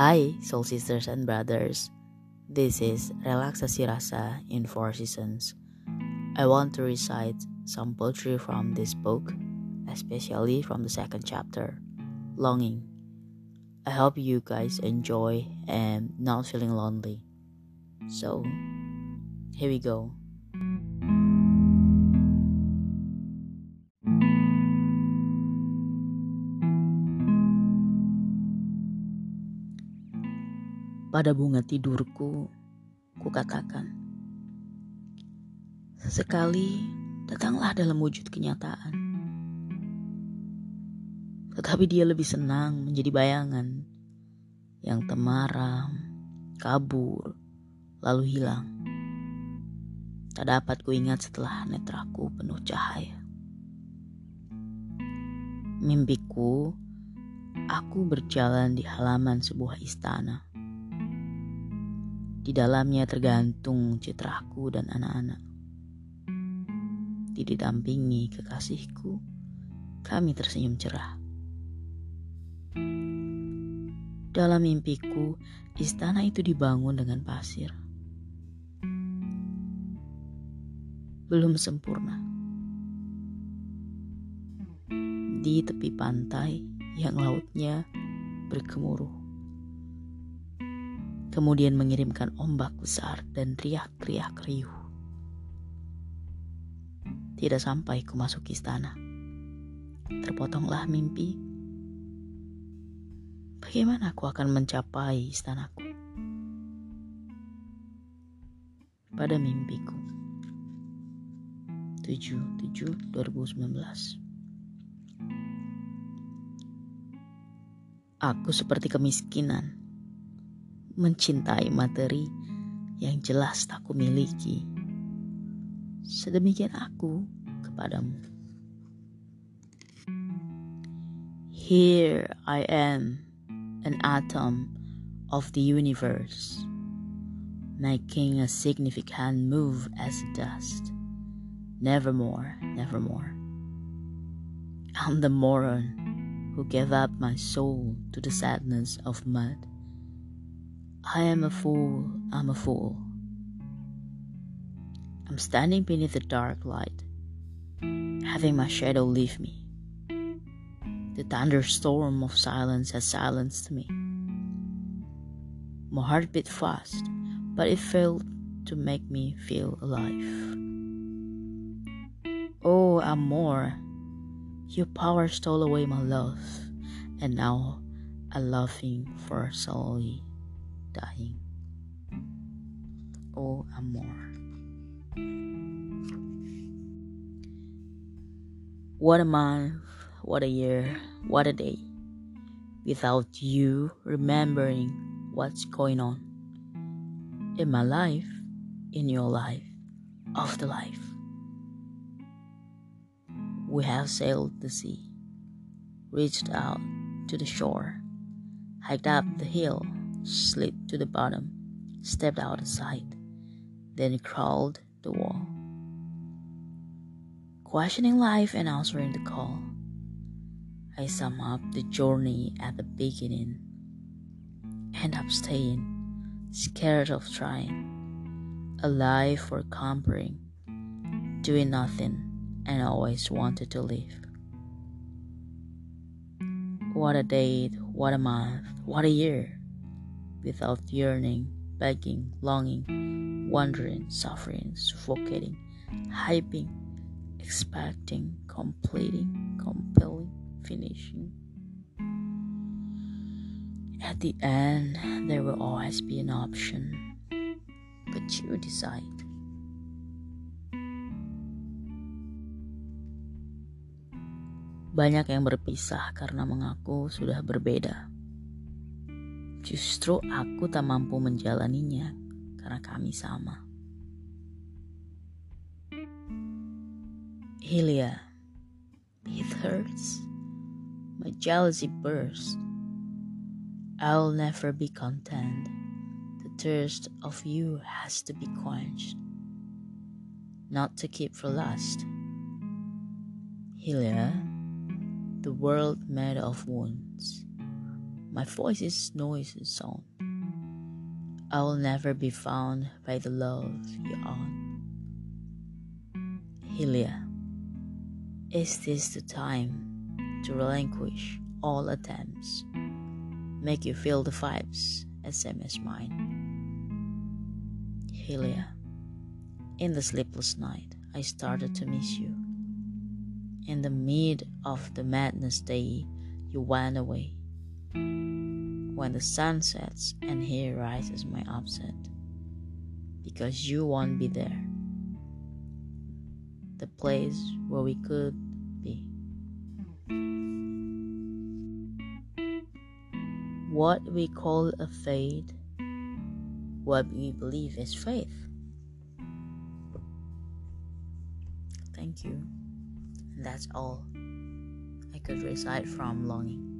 Hi soul sisters and brothers, this is Relaksasi Rasa in Four Seasons. I want to recite some poetry from this book, especially from the second chapter, Longing. I hope you guys enjoy and not feeling lonely. So, here we go. Pada bunga tidurku, kukatakan, sesekali datanglah dalam wujud kenyataan. Tetapi dia lebih senang menjadi bayangan yang temaram, kabur, lalu hilang. Tak dapat kuingat setelah netraku penuh cahaya. Mimpiku, aku berjalan di halaman sebuah istana. Di dalamnya tergantung citraku dan anak-anak. Didampingi kekasihku, kami tersenyum cerah. Dalam mimpiku, istana itu dibangun dengan pasir. Belum sempurna. Di tepi pantai yang lautnya bergemuruh. Kemudian mengirimkan ombak besar dan riak-riak riuh. Tidak sampai ku masuk istana. Terpotonglah mimpi. Bagaimana aku akan mencapai istanaku? Pada mimpiku. 7/7/2019. Aku seperti kemiskinan. Mencintai materi yang jelas tak kumiliki. Sedemikian aku kepadamu. Here I am, an atom of the universe, making a significant move as dust. Nevermore, nevermore. I'm the moron who gave up my soul to the sadness of mud. I am a fool, I'm a fool. I'm standing beneath the dark light, having my shadow leave me. The thunderstorm of silence has silenced me. My heart beat fast, but it failed to make me feel alive. Oh, Amor, your power stole away my love, and now I love him for solely dying. Oh, Amor. What a month, what a year, what a day. Without you remembering what's going on. In my life, in your life, of the life. We have sailed the sea, reached out to the shore, hiked up the hill, slipped to the bottom, stepped out of sight, then crawled the wall. Questioning life and answering the call, I sum up the journey at the beginning. End up staying, scared of trying, alive for conquering, doing nothing, and always wanted to live. What a date, what a month, what a year. Without yearning, begging, longing, wondering, suffering, suffocating, hyping, expecting, completing, compelling, finishing. At the end, there will always be an option, but you decide. Banyak yang berpisah karena mengaku sudah berbeda. Justru aku tak mampu menjalaninya karena kami sama. Hilya, it hurts. My jealousy bursts. I'll never be content. The thirst of you has to be quenched. Not to keep for last. Hilya, the world made of wounds. My voice is noise and sound. I will never be found by the love you own. Helia, is this the time to relinquish all attempts? Make you feel the vibes as same as mine. Helia, in the sleepless night, I started to miss you. In the mid of the madness day, you went away. When the sun sets and here rises my upset, because you won't be there, the place where we could be. What we call a fate, what we believe is faith. Thank you. And that's all I could recite from Longing.